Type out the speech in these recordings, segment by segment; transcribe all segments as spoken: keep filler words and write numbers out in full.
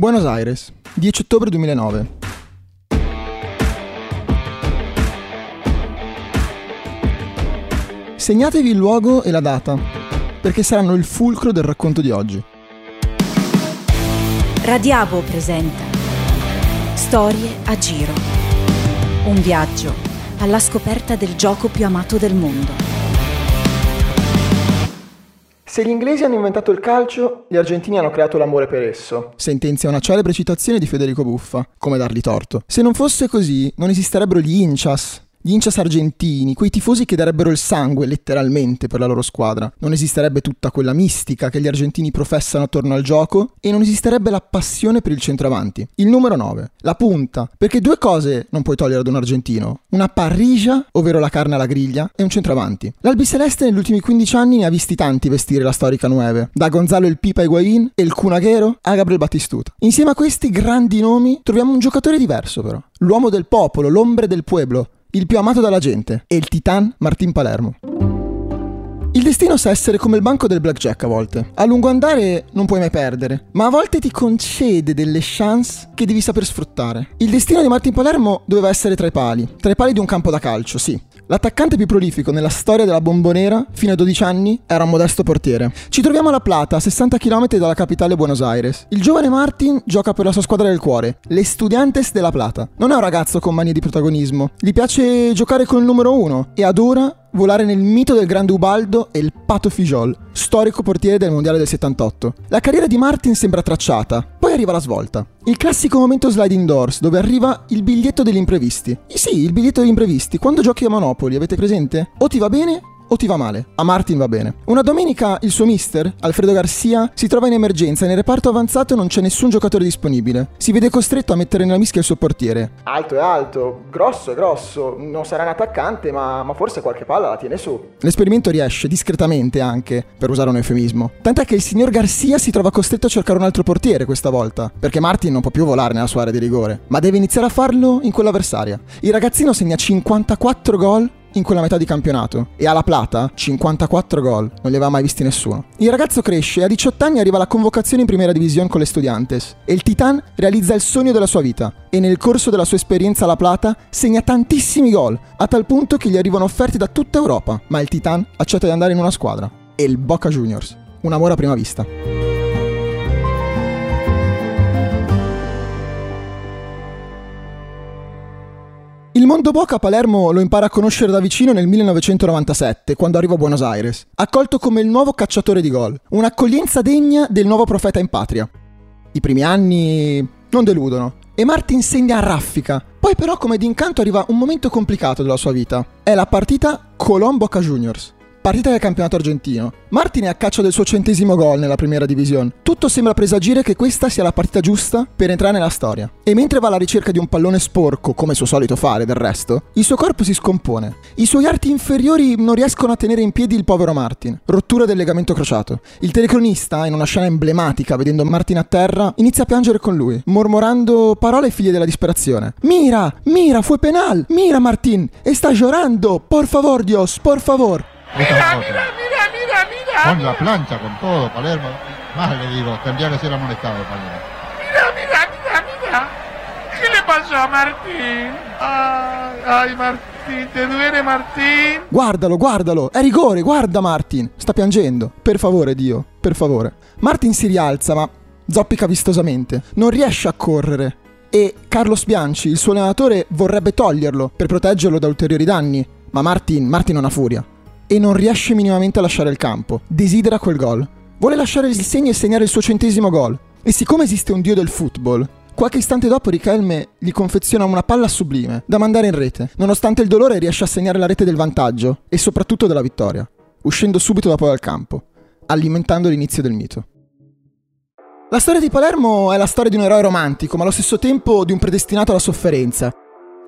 Buenos Aires, dieci ottobre duemilanove. Segnatevi il luogo e la data, perché saranno il fulcro del racconto di oggi. Radiavo presenta Storie a giro. Un viaggio alla scoperta del gioco più amato del mondo. Se gli inglesi hanno inventato il calcio, gli argentini hanno creato l'amore per esso. Sentenzia una celebre citazione di Federico Buffa, come dargli torto. Se non fosse così, non esisterebbero gli hinchas. Gli hinchas argentini, quei tifosi che darebbero il sangue letteralmente per la loro squadra. Non esisterebbe tutta quella mistica che gli argentini professano attorno al gioco e non esisterebbe la passione per il centravanti. Il numero nove, la punta, perché due cose non puoi togliere ad un argentino: una parrilla, ovvero la carne alla griglia, e un centravanti. L'Albi Celeste negli ultimi quindici anni ne ha visti tanti vestire la storica nueve, da Gonzalo il Pipa Higuaín e il Kun Aguero a Gabriel Batistuta. Insieme a questi grandi nomi troviamo un giocatore diverso però, l'uomo del popolo, l'ombre del pueblo, il più amato dalla gente, e il titan Martin Palermo. Il destino sa essere come il banco del blackjack a volte. A lungo andare non puoi mai perdere, ma a volte ti concede delle chance che devi saper sfruttare. Il destino di Martin Palermo doveva essere tra i pali, tra i pali di un campo da calcio, sì. L'attaccante più prolifico nella storia della Bombonera, fino a dodici anni, era un modesto portiere. Ci troviamo alla Plata, a sessanta chilometri dalla capitale Buenos Aires. Il giovane Martin gioca per la sua squadra del cuore, l'Estudiantes de la Plata. Non è un ragazzo con manie di protagonismo, gli piace giocare con il numero uno e adora volare nel mito del grande Ubaldo e il Pato Fillol, storico portiere del mondiale del settantotto. La carriera di Martin sembra tracciata, poi arriva la svolta. Il classico momento sliding doors, dove arriva il biglietto degli imprevisti. E sì, il biglietto degli imprevisti. Quando giochi a Monopoli, avete presente? O ti va bene o ti va male. A Martin va bene. Una domenica il suo mister, Alfredo Garcia, si trova in emergenza e nel reparto avanzato non c'è nessun giocatore disponibile. Si vede costretto a mettere nella mischia il suo portiere. Alto è alto, grosso è grosso, non sarà un attaccante, ma, ma forse qualche palla la tiene su. L'esperimento riesce, discretamente anche, per usare un eufemismo. Tant'è che il signor Garcia si trova costretto a cercare un altro portiere questa volta, perché Martin non può più volare nella sua area di rigore, ma deve iniziare a farlo in quella avversaria. Il ragazzino segna cinquantaquattro gol in quella metà di campionato, e alla Plata cinquantaquattro gol, non li aveva mai visti nessuno. Il ragazzo cresce e a diciotto anni arriva la convocazione in Primera Divisione con l'Estudiantes, e il titan realizza il sogno della sua vita, e nel corso della sua esperienza alla Plata segna tantissimi gol, a tal punto che gli arrivano offerte da tutta Europa, ma il titan accetta di andare in una squadra, e il Boca Juniors, un amore a prima vista. Il mondo Boca a Palermo lo impara a conoscere da vicino nel millenovecentonovantasette, quando arriva a Buenos Aires, accolto come il nuovo cacciatore di gol, un'accoglienza degna del nuovo profeta in patria. I primi anni non deludono, e Martin segna a raffica. Poi però, come d'incanto, arriva un momento complicato della sua vita. È la partita Colón Boca Juniors, partita del campionato argentino. Martin è a caccia del suo centesimo gol nella Primera Divisione. Tutto sembra presagire che questa sia la partita giusta per entrare nella storia. E mentre va alla ricerca di un pallone sporco, come suo solito fare del resto, il suo corpo si scompone. I suoi arti inferiori non riescono a tenere in piedi il povero Martin. Rottura del legamento crociato. Il telecronista, in una scena emblematica, vedendo Martin a terra, inizia a piangere con lui, mormorando parole figlie della disperazione. Mira, mira, fue penal. Mira Martin, está llorando. Por favor, Dios, por favor. Mira, mira, mira, mira, mira. Con la plancha, con todo, Palermo. Más le digo, tendría que ser amonestado, Palermo. Mira, mira, mira, mira. ¿Qué le pasó a Martín? Ay, ay, Martín, te duele, Martín. Guardalo, guardalo, è rigore, guarda Martin. Sta piangendo. Per favore, Dio, per favore. Martin si rialza, ma zoppica vistosamente. Non riesce a correre. E Carlos Bianchi, il suo allenatore, vorrebbe toglierlo per proteggerlo da ulteriori danni. Ma Martin, Martin non ha furia. E non riesce minimamente a lasciare il campo. Desidera quel gol. Vuole lasciare il segno e segnare il suo centesimo gol. E siccome esiste un dio del football, qualche istante dopo Riquelme gli confeziona una palla sublime da mandare in rete. Nonostante il dolore riesce a segnare la rete del vantaggio e soprattutto della vittoria, uscendo subito dopo dal campo, alimentando l'inizio del mito. La storia di Palermo è la storia di un eroe romantico, ma allo stesso tempo di un predestinato alla sofferenza,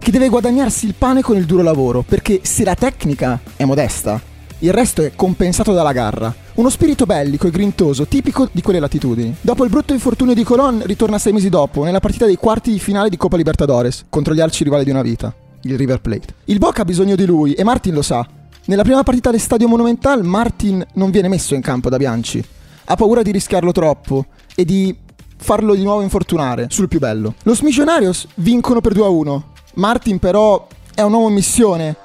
che deve guadagnarsi il pane con il duro lavoro, perché se la tecnica è modesta, il resto è compensato dalla garra. Uno spirito bellico e grintoso, tipico di quelle latitudini. Dopo il brutto infortunio di Colón, ritorna sei mesi dopo, nella partita dei quarti di finale di Coppa Libertadores, contro gli arcirivali di una vita, il River Plate. Il Boca ha bisogno di lui, e Martin lo sa. Nella prima partita all'Estadio Monumental, Martin non viene messo in campo da Bianchi. Ha paura di rischiarlo troppo, e di farlo di nuovo infortunare sul più bello. Los Millonarios vincono per due a uno. Martin però è un uomo in missione.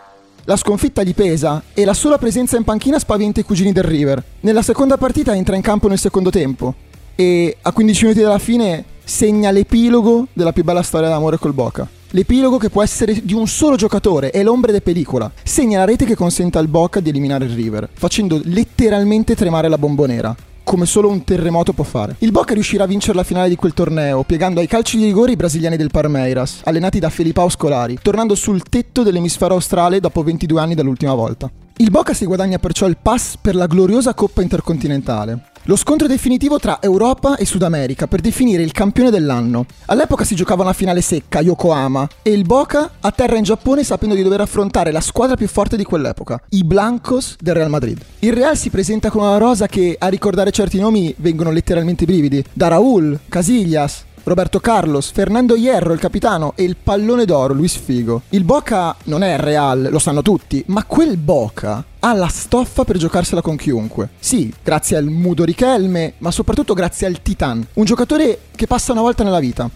La sconfitta gli pesa e la sola presenza in panchina spaventa i cugini del River. Nella seconda partita entra in campo nel secondo tempo e a quindici minuti dalla fine segna l'epilogo della più bella storia d'amore col Boca. L'epilogo che può essere di un solo giocatore, è l'ombre de pellicola. Segna la rete che consente al Boca di eliminare il River, facendo letteralmente tremare la Bombonera, come solo un terremoto può fare. Il Boca riuscirà a vincere la finale di quel torneo, piegando ai calci di rigore i brasiliani del Palmeiras, allenati da Felipão Scolari, tornando sul tetto dell'emisfero australe dopo ventidue anni dall'ultima volta. Il Boca si guadagna perciò il pass per la gloriosa Coppa Intercontinentale, lo scontro definitivo tra Europa e Sud America per definire il campione dell'anno. All'epoca si giocava una finale secca, Yokohama, e il Boca atterra in Giappone sapendo di dover affrontare la squadra più forte di quell'epoca, i Blancos del Real Madrid. Il Real si presenta con una rosa che, a ricordare certi nomi, vengono letteralmente brividi, da Raúl, Casillas, Roberto Carlos, Fernando Hierro, il capitano, e il pallone d'oro, Luis Figo. Il Boca non è il Real, lo sanno tutti, ma quel Boca ha la stoffa per giocarsela con chiunque. Sì, grazie al mudo Riquelme, ma soprattutto grazie al Titan, un giocatore che passa una volta nella vita.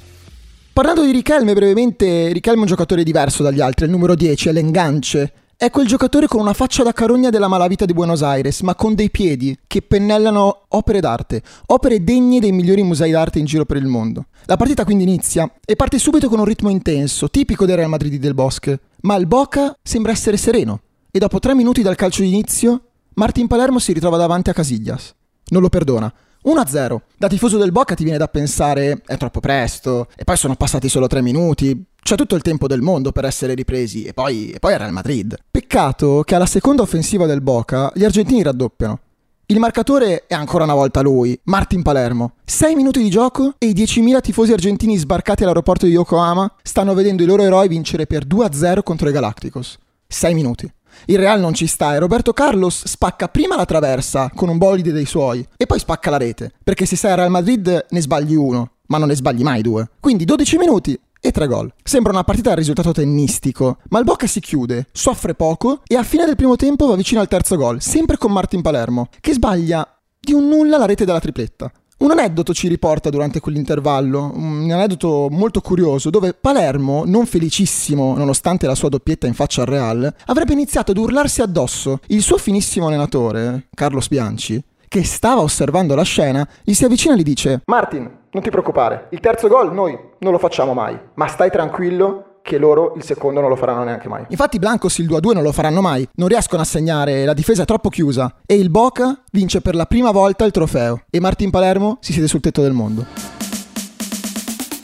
Parlando di Riquelme, brevemente, Riquelme è un giocatore diverso dagli altri, è il numero dieci, è l'engance. È quel giocatore con una faccia da carogna della malavita di Buenos Aires, ma con dei piedi che pennellano opere d'arte, opere degne dei migliori musei d'arte in giro per il mondo. La partita quindi inizia e parte subito con un ritmo intenso, tipico del Real Madrid di Del Bosque, ma il Boca sembra essere sereno e dopo tre minuti dal calcio d'inizio Martin Palermo si ritrova davanti a Casillas. Non lo perdona. uno a zero. Da tifoso del Boca ti viene da pensare è troppo presto e poi sono passati solo tre minuti, c'è tutto il tempo del mondo per essere ripresi e poi, e poi era il Madrid. Peccato che alla seconda offensiva del Boca gli argentini raddoppiano. Il marcatore è ancora una volta lui, Martin Palermo. sei minuti di gioco e i diecimila tifosi argentini sbarcati all'aeroporto di Yokohama stanno vedendo i loro eroi vincere per due a zero contro i Galacticos. sei minuti. Il Real non ci sta e Roberto Carlos spacca prima la traversa con un bolide dei suoi e poi spacca la rete, perché se sei al Real Madrid ne sbagli uno, ma non ne sbagli mai due. Quindi dodici minuti e tre gol. Sembra una partita a risultato tennistico, ma il Boca si chiude, soffre poco e a fine del primo tempo va vicino al terzo gol, sempre con Martin Palermo, che sbaglia di un nulla la rete della tripletta. Un aneddoto ci riporta durante quell'intervallo, un aneddoto molto curioso, dove Palermo, non felicissimo nonostante la sua doppietta in faccia al Real, avrebbe iniziato ad urlarsi addosso. Il suo finissimo allenatore, Carlos Bianchi, che stava osservando la scena, gli si avvicina e gli dice: Martin, non ti preoccupare, il terzo gol noi non lo facciamo mai, ma stai tranquillo che loro il secondo non lo faranno neanche mai. Infatti i Blancos il due a due non lo faranno mai, non riescono a segnare, la difesa è troppo chiusa e il Boca vince per la prima volta il trofeo e Martin Palermo si siede sul tetto del mondo.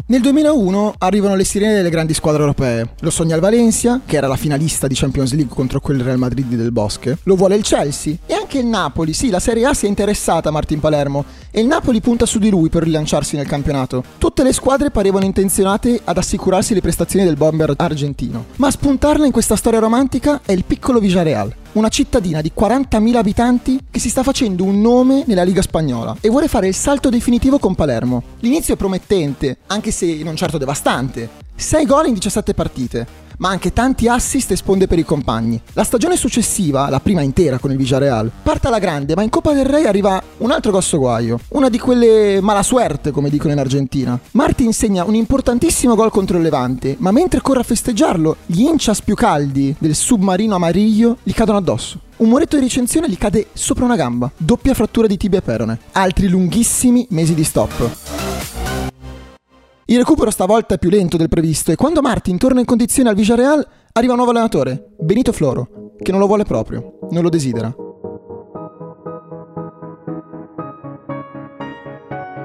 Nel duemilauno arrivano le sirene delle grandi squadre europee. Lo sogna il Valencia, che era la finalista di Champions League contro quel Real Madrid del Bosque. Lo vuole il Chelsea e anche il Napoli. Sì, la Serie A si è interessata a Martin Palermo e il Napoli punta su di lui per rilanciarsi nel campionato. Tutte le squadre parevano intenzionate ad assicurarsi le prestazioni del bomber argentino, ma a spuntarla in questa storia romantica è il piccolo Villarreal, una cittadina di quarantamila abitanti che si sta facendo un nome nella Liga spagnola e vuole fare il salto definitivo con Palermo. L'inizio è promettente, anche se non certo devastante. sei gol in diciassette partite, ma anche tanti assist e sponde per i compagni. La stagione successiva, la prima intera con il Villarreal, parte alla grande, ma in Coppa del Re arriva un altro grosso guaio, una di quelle mala suerte, come dicono in Argentina. Martin segna un importantissimo gol contro il Levante, ma mentre corre a festeggiarlo, gli hinchas più caldi del submarino amarillo gli cadono addosso. Un muretto di recinzione gli cade sopra una gamba, doppia frattura di tibia e perone. Altri lunghissimi mesi di stop. Il recupero stavolta è più lento del previsto e quando Martin torna in condizione al Villarreal arriva un nuovo allenatore, Benito Floro, che non lo vuole proprio, non lo desidera.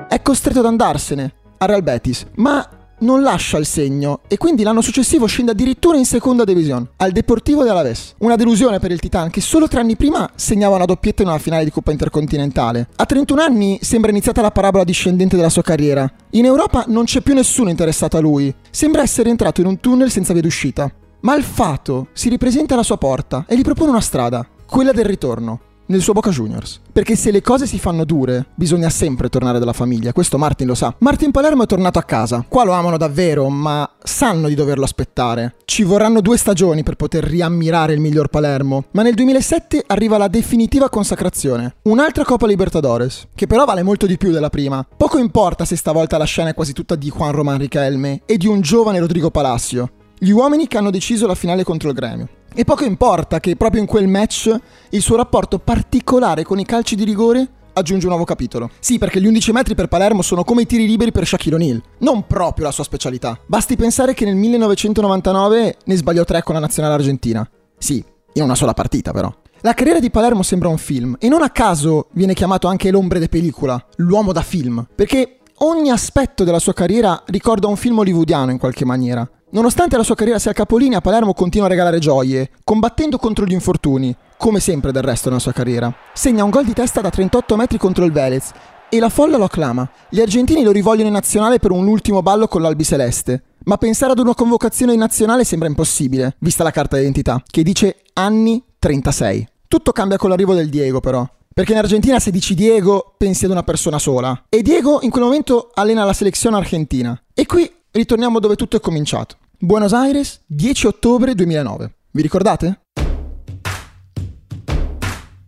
È costretto ad andarsene, al Real Betis, ma non lascia il segno e quindi l'anno successivo scende addirittura in seconda divisione, al Deportivo de Alavés. Una delusione per il Titan che solo tre anni prima segnava una doppietta in una finale di Coppa Intercontinentale. A trentuno anni sembra iniziata la parabola discendente della sua carriera. In Europa non c'è più nessuno interessato a lui, sembra essere entrato in un tunnel senza via d'uscita. Ma il fato si ripresenta alla sua porta e gli propone una strada, quella del ritorno. nel suo Boca Juniors. Perché se le cose si fanno dure, bisogna sempre tornare dalla famiglia, questo Martin lo sa. Martin Palermo è tornato a casa, qua lo amano davvero, ma sanno di doverlo aspettare. Ci vorranno due stagioni per poter riammirare il miglior Palermo, ma nel duemilasette arriva la definitiva consacrazione, un'altra Coppa Libertadores, che però vale molto di più della prima. Poco importa se stavolta la scena è quasi tutta di Juan Román Riquelme e di un giovane Rodrigo Palacio, gli uomini che hanno deciso la finale contro il Grêmio. E poco importa che proprio in quel match il suo rapporto particolare con i calci di rigore aggiunge un nuovo capitolo. Sì, perché gli undici metri per Palermo sono come i tiri liberi per Shaquille O'Neal, non proprio la sua specialità. Basti pensare che nel millenovecentonovantanove ne sbagliò tre con la nazionale argentina. Sì, in una sola partita però. La carriera di Palermo sembra un film, e non a caso viene chiamato anche l'ombre de película, l'uomo da film, perché ogni aspetto della sua carriera ricorda un film hollywoodiano in qualche maniera. Nonostante la sua carriera sia capolinea, Palermo continua a regalare gioie, combattendo contro gli infortuni, come sempre del resto nella sua carriera. Segna un gol di testa da trentotto metri contro il Vélez e la folla lo acclama. Gli argentini lo rivogliono in nazionale per un ultimo ballo con l'Albi Celeste, ma pensare ad una convocazione in nazionale sembra impossibile, vista la carta d'identità, che dice anni trentasei. Tutto cambia con l'arrivo del Diego però. Perché in Argentina se dici Diego pensi ad una persona sola. E Diego in quel momento allena la selezione argentina. E qui ritorniamo dove tutto è cominciato. Buenos Aires, dieci ottobre duemilanove. Vi ricordate?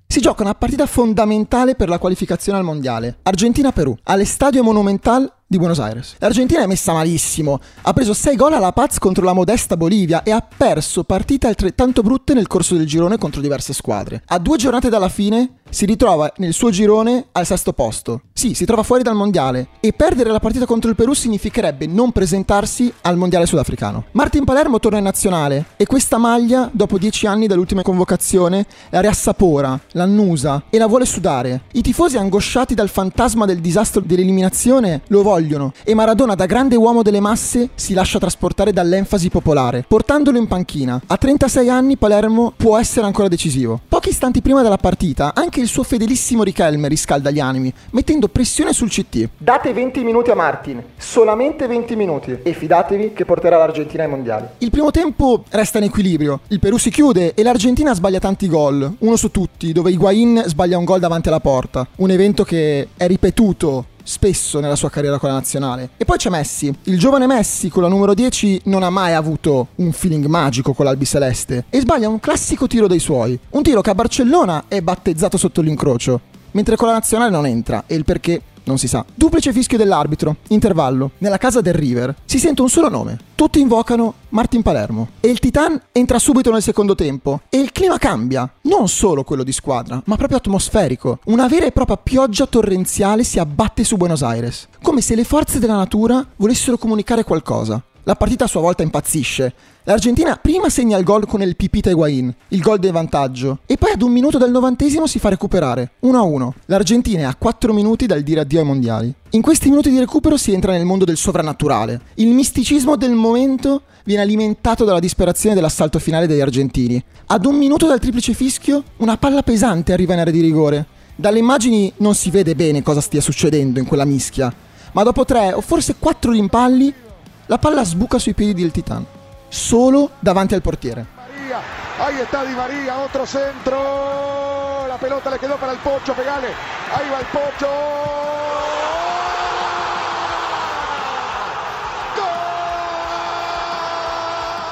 Si gioca una partita fondamentale per la qualificazione al mondiale. Argentina-Perù, all'Estadio Monumental di Buenos Aires. L'Argentina è messa malissimo, ha preso sei gol alla Paz contro la modesta Bolivia e ha perso partite altrettanto brutte nel corso del girone contro diverse squadre. A due giornate dalla fine si ritrova nel suo girone al sesto posto. Sì, si trova fuori dal mondiale, e perdere la partita contro il Perù significherebbe non presentarsi al mondiale sudafricano. Martin Palermo torna in nazionale e questa maglia, dopo dieci anni dall'ultima convocazione, la riassapora, l'annusa e la vuole sudare. I tifosi, angosciati dal fantasma del disastro dell'eliminazione, lo vogliono, e Maradona, da grande uomo delle masse, si lascia trasportare dall'enfasi popolare, portandolo in panchina. A trentasei anni Palermo può essere ancora decisivo. Pochi istanti prima della partita, anche il suo fedelissimo Riquelme riscalda gli animi, mettendo pressione sul C T. Date venti minuti a Martin, solamente venti minuti, e fidatevi che porterà l'Argentina ai mondiali. Il primo tempo resta in equilibrio, il Perù si chiude e l'Argentina sbaglia tanti gol, uno su tutti, dove Higuaín sbaglia un gol davanti alla porta, un evento che è ripetuto spesso nella sua carriera con la nazionale. E poi c'è Messi. Il giovane Messi con la numero dieci non ha mai avuto un feeling magico con l'Albi Celeste e sbaglia un classico tiro dei suoi, un tiro che a Barcellona è battezzato sotto l'incrocio, mentre con la nazionale non entra, e il perché non si sa. Duplice fischio dell'arbitro, intervallo, nella casa del River. Si sente un solo nome, tutti invocano Martin Palermo, e il Titan entra subito nel secondo tempo e il clima cambia, non solo quello di squadra, ma proprio atmosferico. Una vera e propria pioggia torrenziale si abbatte su Buenos Aires, come se le forze della natura volessero comunicare qualcosa. La partita a sua volta impazzisce. L'Argentina prima segna il gol con il Pipita Higuaín, il gol del vantaggio, e poi ad un minuto dal novantesimo si fa recuperare, uno a uno. L'Argentina è a quattro minuti dal dire addio ai mondiali. In questi minuti di recupero si entra nel mondo del sovrannaturale. Il misticismo del momento viene alimentato dalla disperazione dell'assalto finale degli argentini. Ad un minuto dal triplice fischio, una palla pesante arriva in area di rigore. Dalle immagini non si vede bene cosa stia succedendo in quella mischia, ma dopo tre o forse quattro rimpalli, la palla sbuca sui piedi del Titán, solo davanti al portiere. María, ahí está Di María, otro centro, la pelota le quedó para el Pocho, pegale, ahí va el Pocho.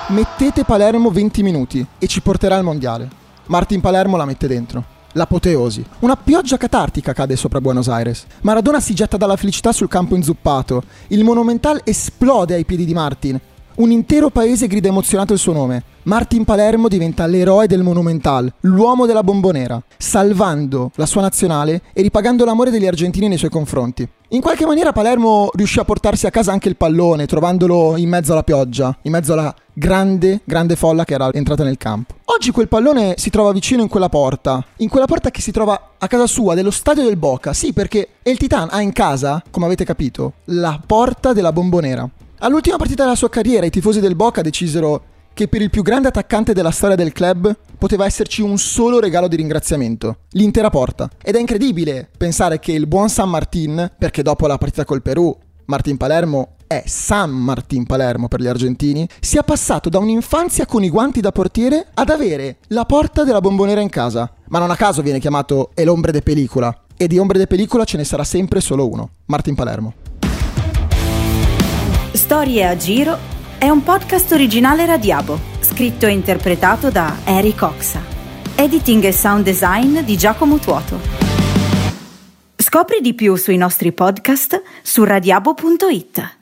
Gol! Mettete Palermo venti minuti e ci porterà al mondiale. Martin Palermo la mette dentro. L'apoteosi. Una pioggia catartica cade sopra Buenos Aires. Maradona si getta dalla felicità sul campo inzuppato. Il Monumental esplode ai piedi di Martin. Un intero paese grida emozionato il suo nome. Martin Palermo diventa l'eroe del Monumental, l'uomo della Bombonera, salvando la sua nazionale e ripagando l'amore degli argentini nei suoi confronti. In qualche maniera Palermo riuscì a portarsi a casa anche il pallone, trovandolo in mezzo alla pioggia, in mezzo alla grande, grande folla che era entrata nel campo. Oggi quel pallone si trova vicino in quella porta, in quella porta che si trova a casa sua, dello stadio del Boca. Sì, perché il Titan ha in casa, come avete capito, la porta della Bombonera. All'ultima partita della sua carriera i tifosi del Boca decisero che per il più grande attaccante della storia del club poteva esserci un solo regalo di ringraziamento, l'intera porta. Ed è incredibile pensare che il buon San Martín, perché dopo la partita col Perù Martin Palermo è San Martin Palermo per gli argentini, sia passato da un'infanzia con i guanti da portiere ad avere la porta della Bombonera in casa. ma non a caso viene chiamato El Hombre de Película, e di Hombre de Película ce ne sarà sempre solo uno, Martin Palermo. Storie a Giro è un podcast originale Radiabo, scritto e interpretato da Eric Coxa. Editing e sound design di Giacomo Tuoto. Scopri di più sui nostri podcast su radiabo punto it.